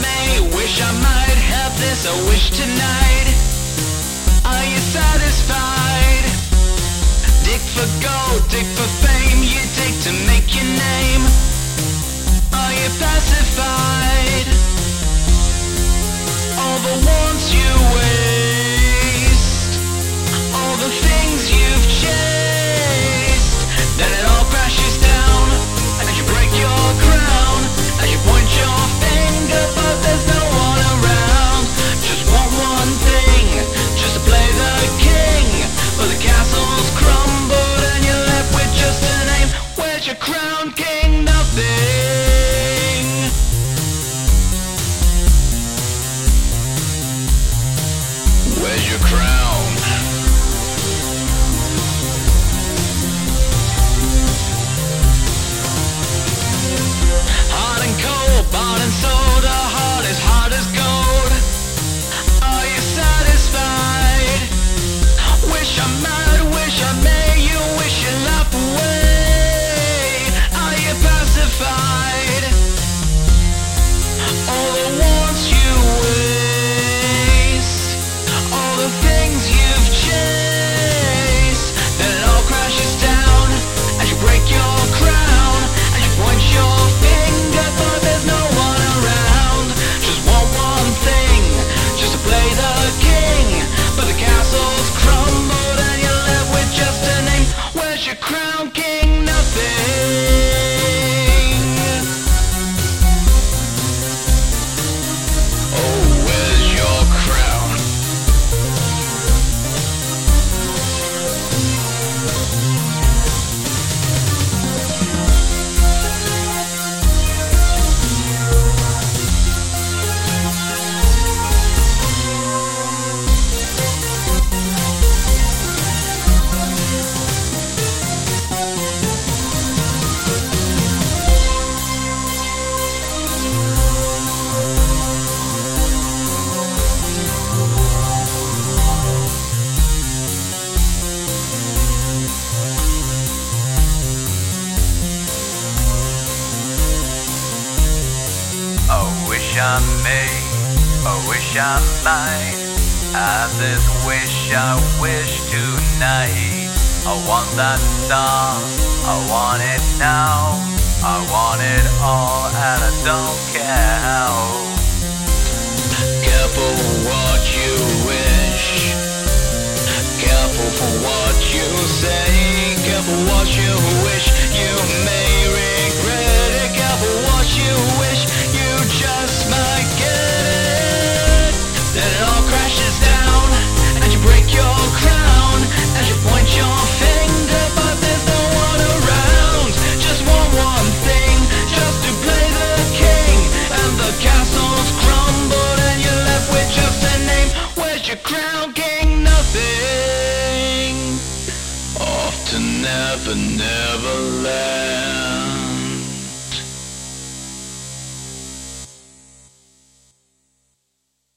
may. Wish I might have this, I wish tonight. Are you satisfied? Dick for gold, dick for fame, you take to make your name. Are you pacified? All the wants you waste, all the things you've chased, then it all crashes down, and you break your crown, and you point your finger, but there's no one around. Just want one thing, just to play the king, but the castle's crumbled, and you're left with just a name. Where's your crown, King Nothing? Where's your crown? Hot and cold, bought and sold, a heart as hard as gold. Are you satisfied? Wish I might, wish I may, you wish your life away. Are you pacified? All the wants you wish, things you've chased, then it all crashes down, and you break your crown, and you point your finger, but there's no one around. Just want one thing, just to play the king, but the castle's crumbled, and you're left with just a name. Where's your crown, King Nothing? I may, I wish I might, I just wish I wish tonight. I want that star, I want it now, I want it all and I don't care how. Careful for what you wish, careful for what you say, careful what you wish, you may regret it, careful what you wish, you just might get it. Then it all crashes down, and you break your crown, and you point your finger, but there's no one around. Just want one thing, just to play the king, and the castle's crumbled, and you're left with just a name. Where's your crown, King Nothing? Off to never, never land.